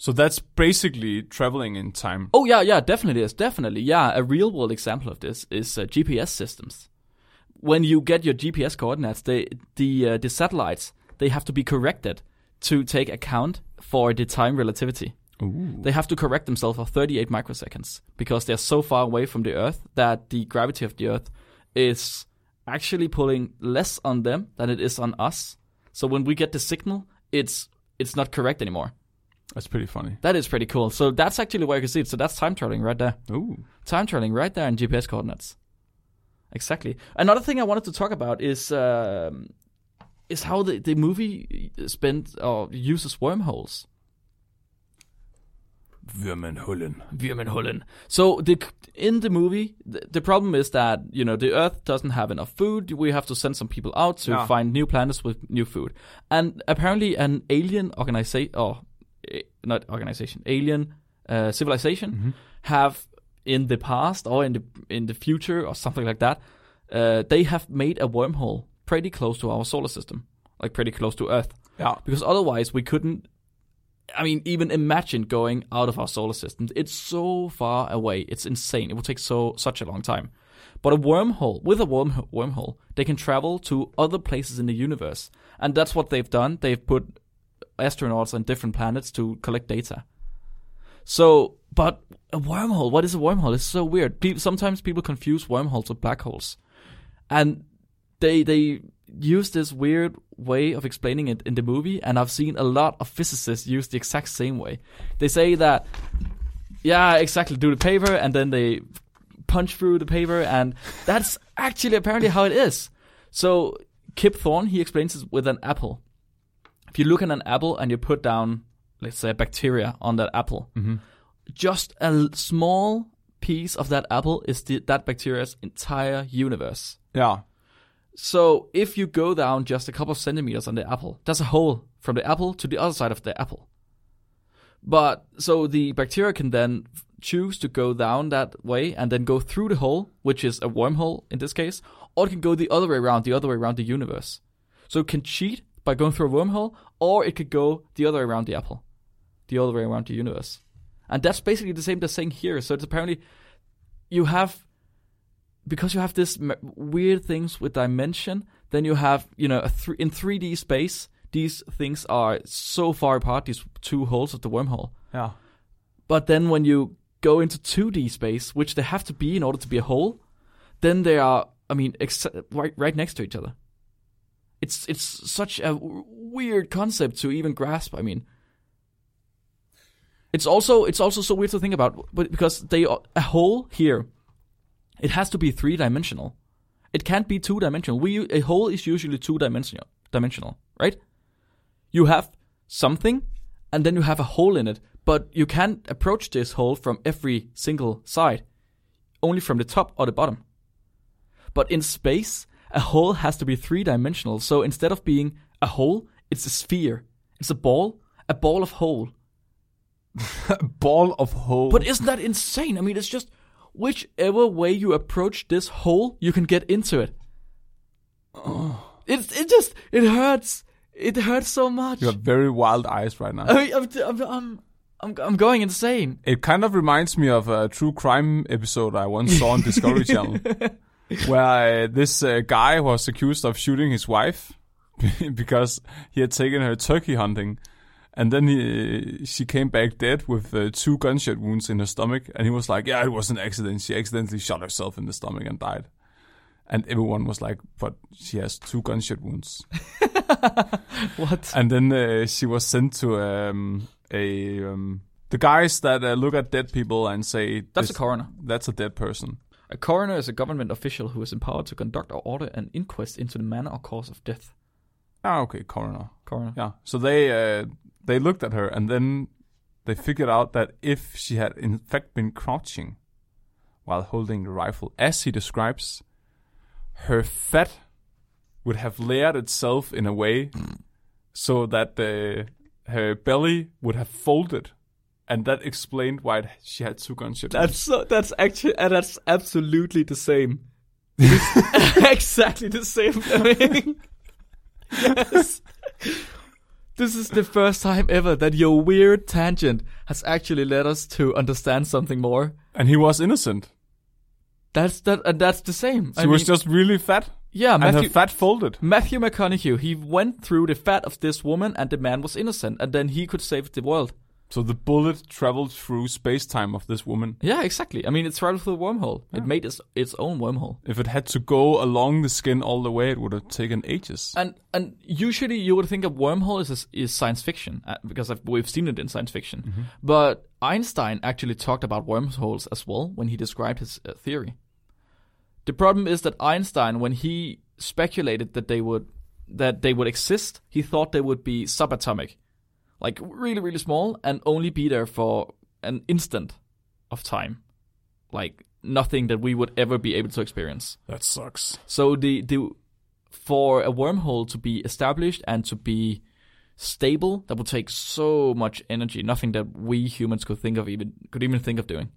So that's basically traveling in time. Oh, yeah, yeah, definitely is. Definitely, yeah. A real-world example of this is uh, G P S systems. When you get your G P S coordinates, they, the uh, the satellites, they have to be corrected to take account for the time relativity. Ooh. They have to correct themselves for thirty-eight microseconds because they're so far away from the Earth that the gravity of the Earth is actually pulling less on them than it is on us. So when we get the signal, it's it's not correct anymore. That's pretty funny. That is pretty cool. So that's actually where you can see it. So that's time traveling right there. Ooh. Time traveling right there in G P S coordinates. Exactly. Another thing I wanted to talk about is uh, is how the, the movie spent or uses wormholes. Wormholen. Wormholen. So the, in the movie, the, the problem is that, you know, the Earth doesn't have enough food. We have to send some people out to no. find new planets with new food. And apparently an alien organization... Oh, not organization, alien uh, civilization mm-hmm. have in the past or in the in the future or something like that, uh, they have made a wormhole pretty close to our solar system, like pretty close to Earth. Yeah. Because otherwise we couldn't, I mean, even imagine going out of our solar system. It's so far away. It's insane. It would take so such a long time. But a wormhole, with a worm, wormhole, they can travel to other places in the universe. And that's what they've done. They've put astronauts on different planets to collect data. So, but a wormhole, what is a wormhole? It's so weird. Pe- sometimes people confuse wormholes with black holes. And they they use this weird way of explaining it in the movie, and I've seen a lot of physicists use the exact same way. They say that, yeah, exactly, do the paper, and then they punch through the paper, and that's actually apparently how it is. So Kip Thorne, he explains it with an apple. If you look at an apple and you put down, let's say, bacteria on that apple, mm-hmm. just a l- small piece of that apple is the, that bacteria's entire universe. Yeah. So if you go down just a couple of centimeters on the apple, there's a hole from the apple to the other side of the apple. But so the bacteria can then choose to go down that way and then go through the hole, which is a wormhole in this case, or it can go the other way around, the other way around the universe. So it can cheat by going through a wormhole, or it could go the other way around the apple, the other way around the universe. And that's basically the same they're saying here. So it's apparently you have, because you have this m- weird things with dimension, then you have, you know, a th- in three D space, these things are so far apart, these two holes of the wormhole. Yeah. But then when you go into two D space, which they have to be in order to be a hole, then they are, I mean, ex- right, right next to each other. It's it's such a w- weird concept to even grasp. I mean, it's also it's also so weird to think about, but because they are, a hole here, it has to be three dimensional. It can't be two dimensional. We a hole is usually two dimensional dimensional, right? You have something, and then you have a hole in it, but you can't approach this hole from every single side, only from the top or the bottom. But in space, a hole has to be three-dimensional. So instead of being a hole, it's a sphere. It's a ball. A ball of hole. Ball of hole. But isn't that insane? I mean, it's just whichever way you approach this hole, you can get into it. Oh. It it just it hurts. It hurts so much. You have very wild eyes right now. I mean, I'm, I'm I'm I'm I'm going insane. It kind of reminds me of a true crime episode I once saw on Discovery Channel, where uh, this uh, guy was accused of shooting his wife because he had taken her turkey hunting. And then he, she came back dead with uh, two gunshot wounds in her stomach. And he was like, yeah, it was an accident. She accidentally shot herself in the stomach and died. And everyone was like, but she has two gunshot wounds. What? And then uh, she was sent to um, a um, the guys that uh, look at dead people and say... That's a coroner. That's a dead person. A coroner is a government official who is empowered to conduct or order an inquest into the manner or cause of death. Ah, okay, coroner. Coroner. Yeah, so they... Uh, They looked at her, and then they figured out that if she had in fact been crouching while holding the rifle, as he describes, her fat would have layered itself in a way mm. so that the, her belly would have folded, and that explained why it, she had two gunshots. That's so, that's actually uh, that's absolutely the same. Exactly the same thing. Yes. This is the first time ever that your weird tangent has actually led us to understand something more. And he was innocent. That's that, and that's the same. She I was mean, just really fat. Yeah, Matthew, and her fat folded. Matthew McConaughey, he went through the fat of this woman, and the man was innocent, and then he could save the world. So the bullet traveled through space-time of this woman. Yeah, exactly. I mean, it traveled through the wormhole. Yeah. It made its its own wormhole. If it had to go along the skin all the way, it would have taken ages. And and usually you would think of wormhole as is science fiction, because I've, we've seen it in science fiction. Mm-hmm. But Einstein actually talked about wormholes as well when he described his uh, theory. The problem is that Einstein, when he speculated that they would that they would exist, he thought they would be subatomic. Like, really, really small, and only be there for an instant of time. Like, nothing that we would ever be able to experience. That sucks. So, the, the for a wormhole to be established and to be stable, that would take so much energy. Nothing that we humans could think of even could even think of doing.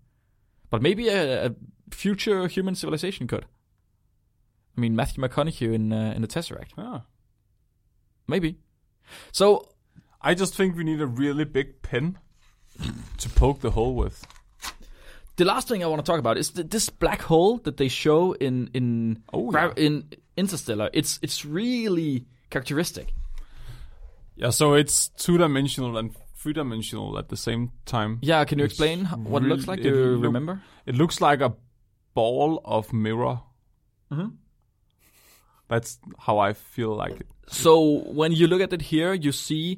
But maybe a, a future human civilization could. I mean, Matthew McConaughey in uh, in the Tesseract. Ah. Maybe. So... I just think we need a really big pin to poke the hole with. The last thing I want to talk about is th- this black hole that they show in in, oh, yeah. in Interstellar. It's it's really characteristic. Yeah, so it's two-dimensional and three-dimensional at the same time. Yeah, can you it's explain really, what it looks like? Do you look, remember? It looks like a ball of mirror. Mm-hmm. That's how I feel like it. So when you look at it here, you see...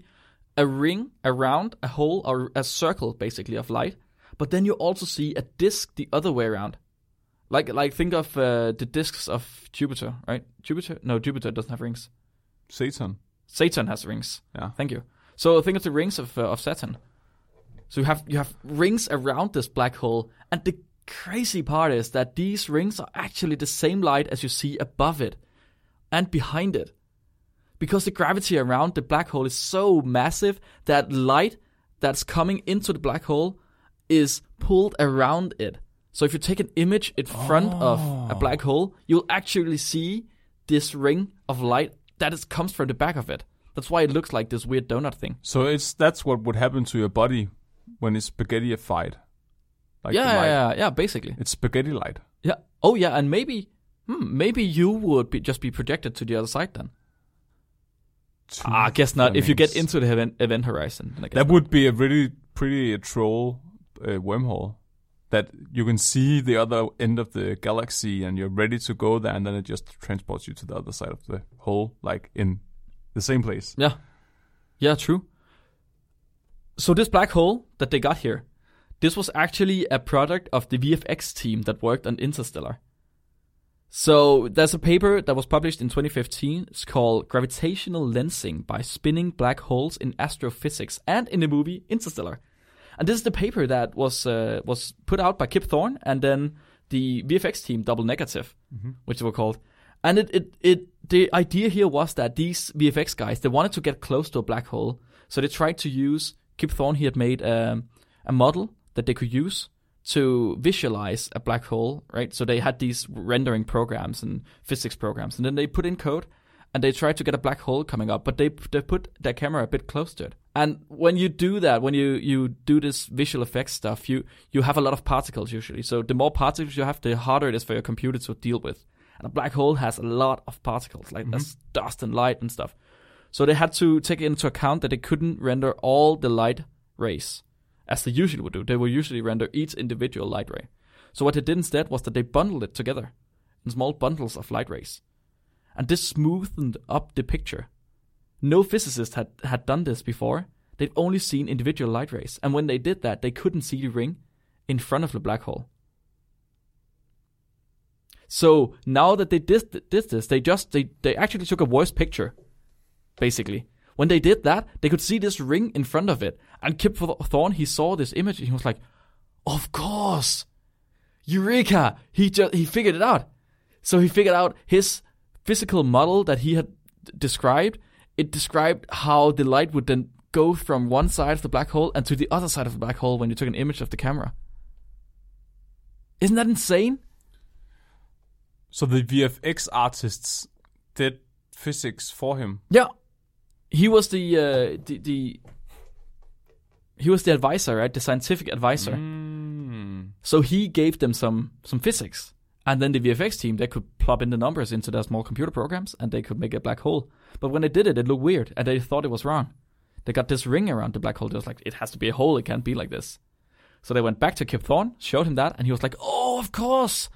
a ring around a hole, or a circle, basically, of light. But then you also see a disk the other way around. Like, like think of uh, the disks of Jupiter, right? Jupiter? No, Jupiter doesn't have rings. Saturn. Saturn has rings. Yeah. Thank you. So think of the rings of uh, of Saturn. So you have you have rings around this black hole. And the crazy part is that these rings are actually the same light as you see above it and behind it. Because the gravity around the black hole is so massive that light that's coming into the black hole is pulled around it. So if you take an image in front oh. of a black hole, you'll actually see this ring of light that is, comes from the back of it. That's why it looks like this weird donut thing. So it's that's what would happen to your body when it's spaghettiified. Like yeah, yeah, yeah, yeah, basically. It's spaghetti light. Yeah. Oh, yeah, and maybe hmm, maybe you would be, just be projected to the other side then. Ah, I guess not. If you get into the event, event horizon, I guess that would not. Be a really pretty troll uh, wormhole that you can see the other end of the galaxy, and you're ready to go there, and then it just transports you to the other side of the hole, like in the same place. Yeah, yeah, true. So this black hole that they got here, this was actually a product of the V F X team that worked on Interstellar. So there's a paper that was published in twenty fifteen. It's called Gravitational Lensing by Spinning Black Holes in Astrophysics and in the movie Interstellar. And this is the paper that was uh, was put out by Kip Thorne and then the V F X team Double Negative, mm-hmm. which they were called. And it, it it the idea here was that these V F X guys, they wanted to get close to a black hole. So they tried to use, Kip Thorne, he had made a, a model that they could use to visualize a black hole, right? So they had these rendering programs and physics programs, and then they put in code, and they tried to get a black hole coming up, but they they put their camera a bit close to it. And when you do that, when you, you do this visual effects stuff, you, you have a lot of particles usually. So the more particles you have, the harder it is for your computer to deal with. And a black hole has a lot of particles, like mm-hmm. there's dust and light and stuff. So they had to take into account that they couldn't render all the light rays as they usually would do. They would usually render each individual light ray. So what they did instead was that they bundled it together in small bundles of light rays. And this smoothened up the picture. No physicist had, had done this before. They've only seen individual light rays. And when they did that, they couldn't see the ring in front of the black hole. So now that they did, did this, they just they, they actually took a worse picture, basically. When they did that, they could see this ring in front of it. And Kip Thorne, he saw this image and he was like, of course! Eureka! He just, he figured it out. So he figured out his physical model that he had described. It described how the light would then go from one side of the black hole and to the other side of the black hole when you took an image of the camera. Isn't that insane? So the V F X artists did physics for him. Yeah, he was the uh, the, the he was the advisor, right? The scientific advisor. Mm. So he gave them some some physics. And then the V F X team, they could plop in the numbers into their small computer programs, and they could make a black hole. But when they did it, it looked weird, and they thought it was wrong. They got this ring around the black hole. They was like, it has to be a hole. It can't be like this. So they went back to Kip Thorne, showed him that, and he was like, oh, of course,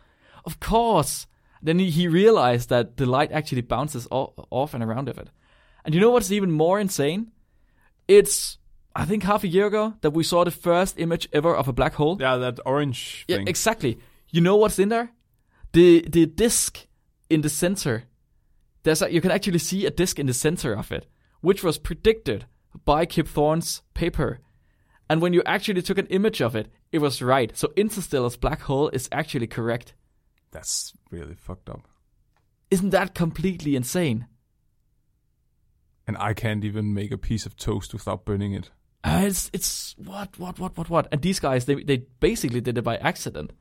of course. Then he, he realized that the light actually bounces off, off and around of it. And you know what's even more insane? It's... I think half a year ago that we saw the first image ever of a black hole. Yeah, that orange thing. Yeah, exactly. You know what's in there? The the disc in the center, there's a, you can actually see a disc in the center of it, which was predicted by Kip Thorne's paper. And when you actually took an image of it, it was right. So Interstellar's black hole is actually correct. That's really fucked up. Isn't that completely insane? And I can't even make a piece of toast without burning it. Uh, it's it's what what what what what. And these guys, they they basically did it by accident.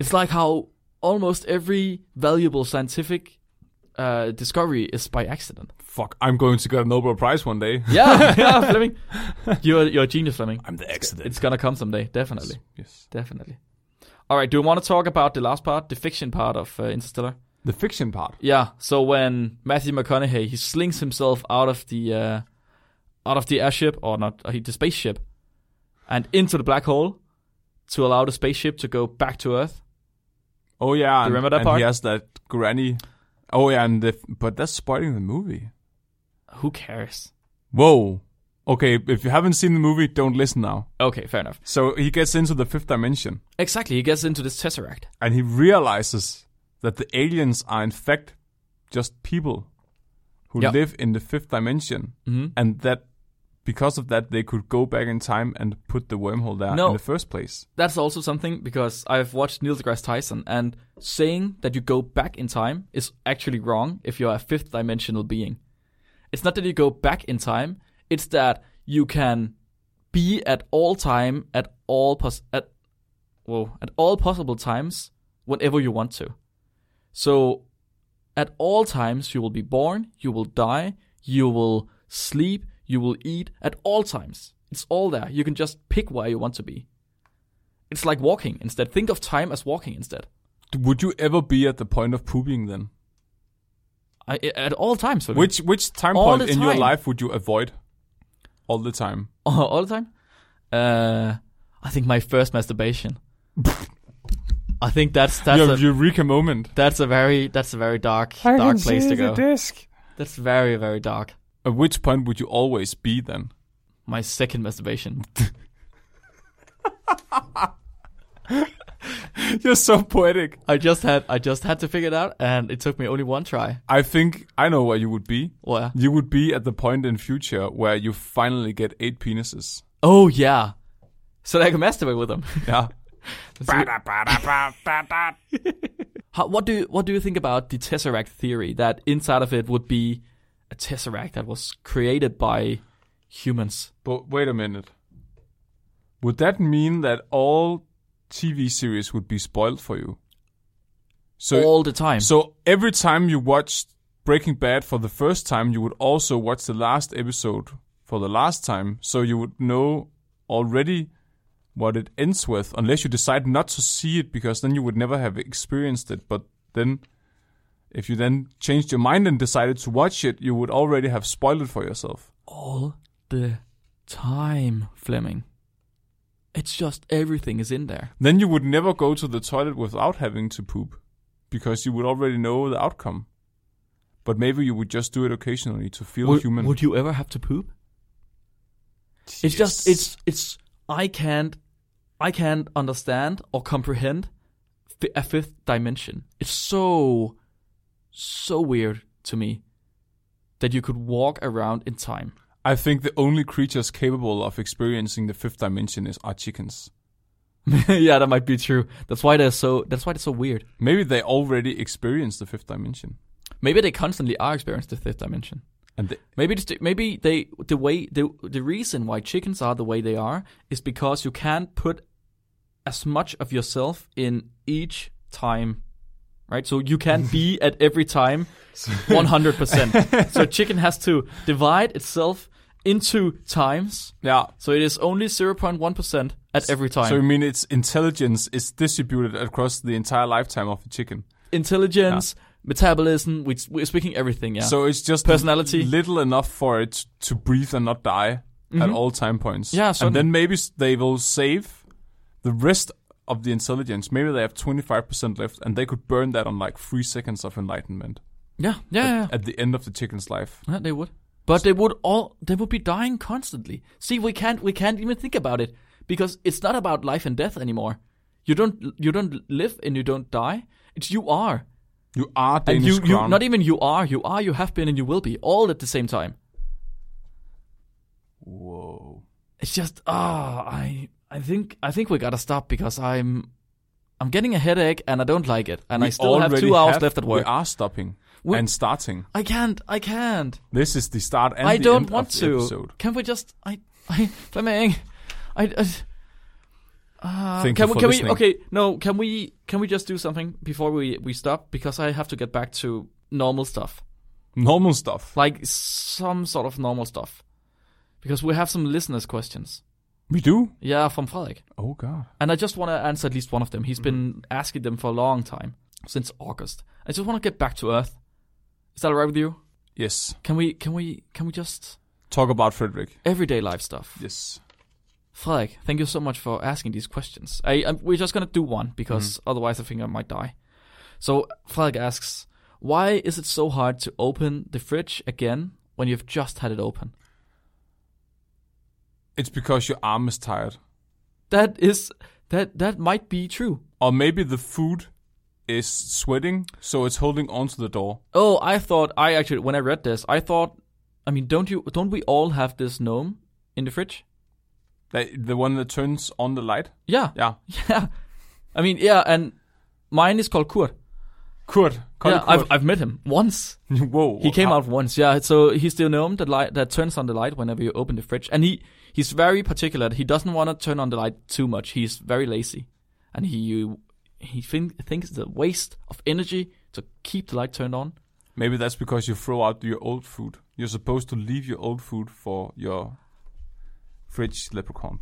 It's like how almost every valuable scientific uh, discovery is by accident. Fuck, I'm going to get a Nobel Prize one day. Yeah, yeah, Fleming. You're, you're a genius, Fleming. I'm the accident. It's going to come someday, definitely. Yes. Definitely. All right, do we want to talk about the last part, the fiction part of uh, Interstellar? The fiction part? Yeah, so when Matthew McConaughey, he slings himself out of the uh, out of the airship, or not, the spaceship, and into the black hole to allow the spaceship to go back to Earth. Oh yeah, do you remember that and part? He has that granny. Oh yeah, and the, but that's spoiling the movie. Who cares? Whoa. Okay, if you haven't seen the movie, don't listen now. Okay, fair enough. So he gets into the fifth dimension. Exactly, he gets into this tesseract, and he realizes that the aliens are in fact just people who yep. live in the fifth dimension, mm-hmm. and that. Because of that, they could go back in time and put the wormhole there no, in the first place. That's also something, because I've watched Neil deGrasse Tyson, and saying that you go back in time is actually wrong if you're a fifth-dimensional being. It's not that you go back in time, it's that you can be at all time, at all pos- at, whoa, at all possible times, whenever you want to. So, at all times, you will be born, you will die, you will sleep, you will eat at all times. It's all there. You can just pick where you want to be. It's like walking instead. Think of time as walking instead. Would you ever be at the point of pooping then? I, at all times. Sorry. Which which time all point in time. Your life would you avoid? All the time. All the time? Uh, I think my first masturbation. I think that's that's your, a eureka moment. That's a very that's a very dark I dark place to go. The disc. That's very very dark. At which point would you always be then? My second masturbation. You're so poetic. I just had I just had to figure it out, and it took me only one try. I think I know where you would be. Where? You would be at the point in future where you finally get eight penises. Oh yeah. So that I can masturbate with them. Yeah. How, what do you, what do you think about the tesseract theory that inside of it would be a tesseract that was created by humans. But wait a minute. Would that mean that all T V series would be spoiled for you? So all the time. So every time you watched Breaking Bad for the first time, you would also watch the last episode for the last time, so you would know already what it ends with, unless you decide not to see it, because then you would never have experienced it. But then, if you then changed your mind and decided to watch it, you would already have spoiled it for yourself. All the time, Fleming. It's just everything is in there. Then you would never go to the toilet without having to poop, because you would already know the outcome. But maybe you would just do it occasionally to feel would, human. Would you ever have to poop? Yes. It's just, it's, it's, I can't, I can't understand or comprehend a fifth dimension. It's so, so weird to me that you could walk around in time. I think the only creatures capable of experiencing the fifth dimension is are chickens. Yeah, that might be true. That's why they're so, that's why they're so weird. Maybe they already experienced the fifth dimension. Maybe they constantly are experiencing the fifth dimension. And they, maybe just, maybe they the way the the reason why chickens are the way they are is because you can't put as much of yourself in each time, right? So you can't be at every time one hundred percent. So chicken has to divide itself into times. Yeah. So it is only zero point one percent at every time. So you mean its intelligence is distributed across the entire lifetime of the chicken? Intelligence. Yeah. Metabolism, we, we're speaking everything, yeah. So it's just personality, little enough for it to breathe and not die mm-hmm. at all time points. Yeah, certainly. And then maybe they will save the rest of the intelligence. Maybe they have twenty-five percent left, and they could burn that on like three seconds of enlightenment. Yeah, yeah, at, yeah. At the end of the chicken's life. Yeah, they would. But so, they would all, they would be dying constantly. See, we can't, we can't even think about it, because it's not about life and death anymore. You don't, you don't live and you don't die. It's you are. You are Danish you, crown. You, not even you are. You are, you have been, and you will be. All at the same time. Whoa. It's just, ah, oh, I I think I think we gotta stop, because I'm I'm getting a headache, and I don't like it. And we I still have two hours have, left at work. We are stopping we, and starting. I can't. I can't. This is the start and I the don't end want of the to. Episode. Can we just... I... I... Fleming. I... I Uh, Thank can you we, for can listening. We, okay, no, can we can we just do something before we, we stop? Because I have to get back to normal stuff. Normal stuff? Like some sort of normal stuff. Because we have some listeners' questions. We do? Yeah, from Frederik. Oh, God. And I just want to answer at least one of them. He's mm. been asking them for a long time, since August. I just want to get back to Earth. Is that all right with you? Yes. Can we can we, can we just... Talk about Frederik. Everyday life stuff. Yes. Frederik, thank you so much for asking these questions. I, I, we're just going to do one, because mm. otherwise I think I might die. So Frederik asks, why is it so hard to open the fridge again when you've just had it open? It's because your arm is tired. That is that that might be true. Or maybe the food is sweating, so it's holding onto the door. Oh, I thought, I actually, when I read this, I thought, I mean, don't you don't we all have this gnome in the fridge? The one that turns on the light? Yeah. Yeah. Yeah. I mean, yeah, and mine is called Kurt. Kurt. Yeah, Kurt. I've, I've met him once. Whoa. He came how? out once, yeah. So he's the gnome that, light, that turns on the light whenever you open the fridge. And he, he's very particular. He doesn't want to turn on the light too much. He's very lazy. And he he think, thinks it's a waste of energy to keep the light turned on. Maybe that's because you throw out your old food. You're supposed to leave your old food for your... fridge leprechaun.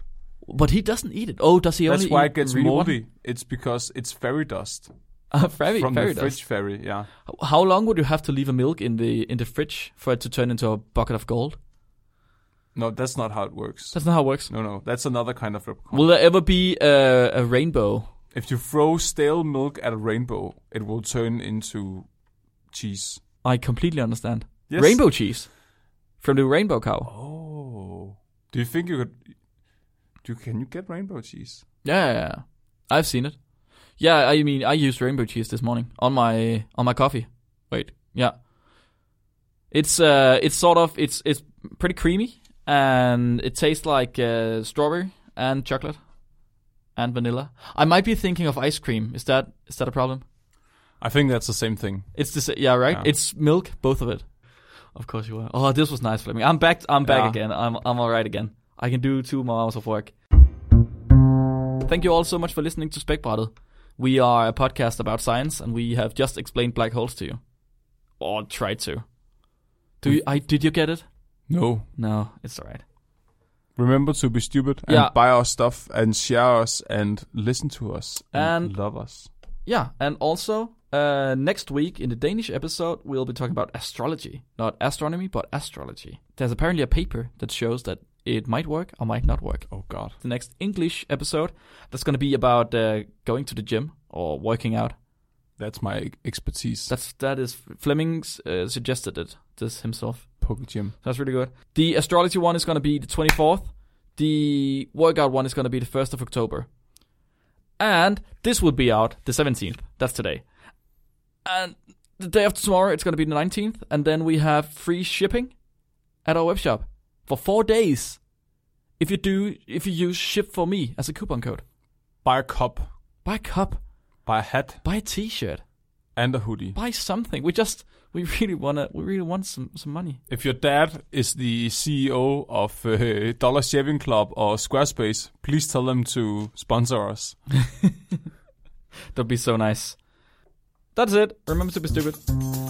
But he doesn't eat it. Oh, does he only That's why eat it gets really moldy. One? It's because it's fairy dust. Uh, fairy, From fairy the fridge dust. Fairy, yeah. How long would you have to leave a milk in the in the fridge for it to turn into a bucket of gold? No, that's not how it works. That's not how it works? No, no. That's another kind of leprechaun. Will there ever be a, a rainbow? If you throw stale milk at a rainbow, it will turn into cheese. I completely understand. Yes. Rainbow cheese? From the rainbow cow? Oh. Do you think you could... Do, can you get rainbow cheese? Yeah, yeah, yeah, I've seen it. Yeah, I mean, I used rainbow cheese this morning on my on my coffee. Wait, yeah. It's uh, it's sort of... It's it's pretty creamy, and it tastes like uh, strawberry and chocolate and vanilla. I might be thinking of ice cream. Is that is that a problem? I think that's the same thing. It's the sa- Yeah, right? Yeah. It's milk, both of it. Of course you were. Oh, this was nice, Fleming. I'm back. I'm back yeah. again. I'm I'm all right again. I can do two more hours of work. Thank you all so much for listening to Spækbrættet. We are a podcast about science, and we have just explained black holes to you, or tried to. Do you? I did you get it? No. No, it's all right. Remember to be stupid and yeah. buy our stuff and share us and listen to us and, and love us. Yeah, and also uh, next week in the Danish episode, we'll be talking about astrology. Not astronomy, but astrology. There's apparently a paper that shows that it might work or might not work. Oh, God. The next English episode, that's going to be about uh, going to the gym or working out. That's my expertise. That's, that is, Fleming uh, suggested it, this himself. Poker gym. That's really good. The astrology one is going to be the twenty-fourth. The workout one is going to be the first of October. And this will be out the seventeenth. That's today. And the day after tomorrow, it's going to be the nineteenth. And then we have free shipping at our webshop for four days. If you do, if you use ship for me as a coupon code. Buy a cup. Buy a cup. Buy a hat. Buy a t-shirt. And a hoodie. Buy something. We just... We really wanna. We really want some, some money. If your dad is the C E O of uh, Dollar Shaving Club or Squarespace, please tell them to sponsor us. That'd be so nice. That's it. Remember to be stupid.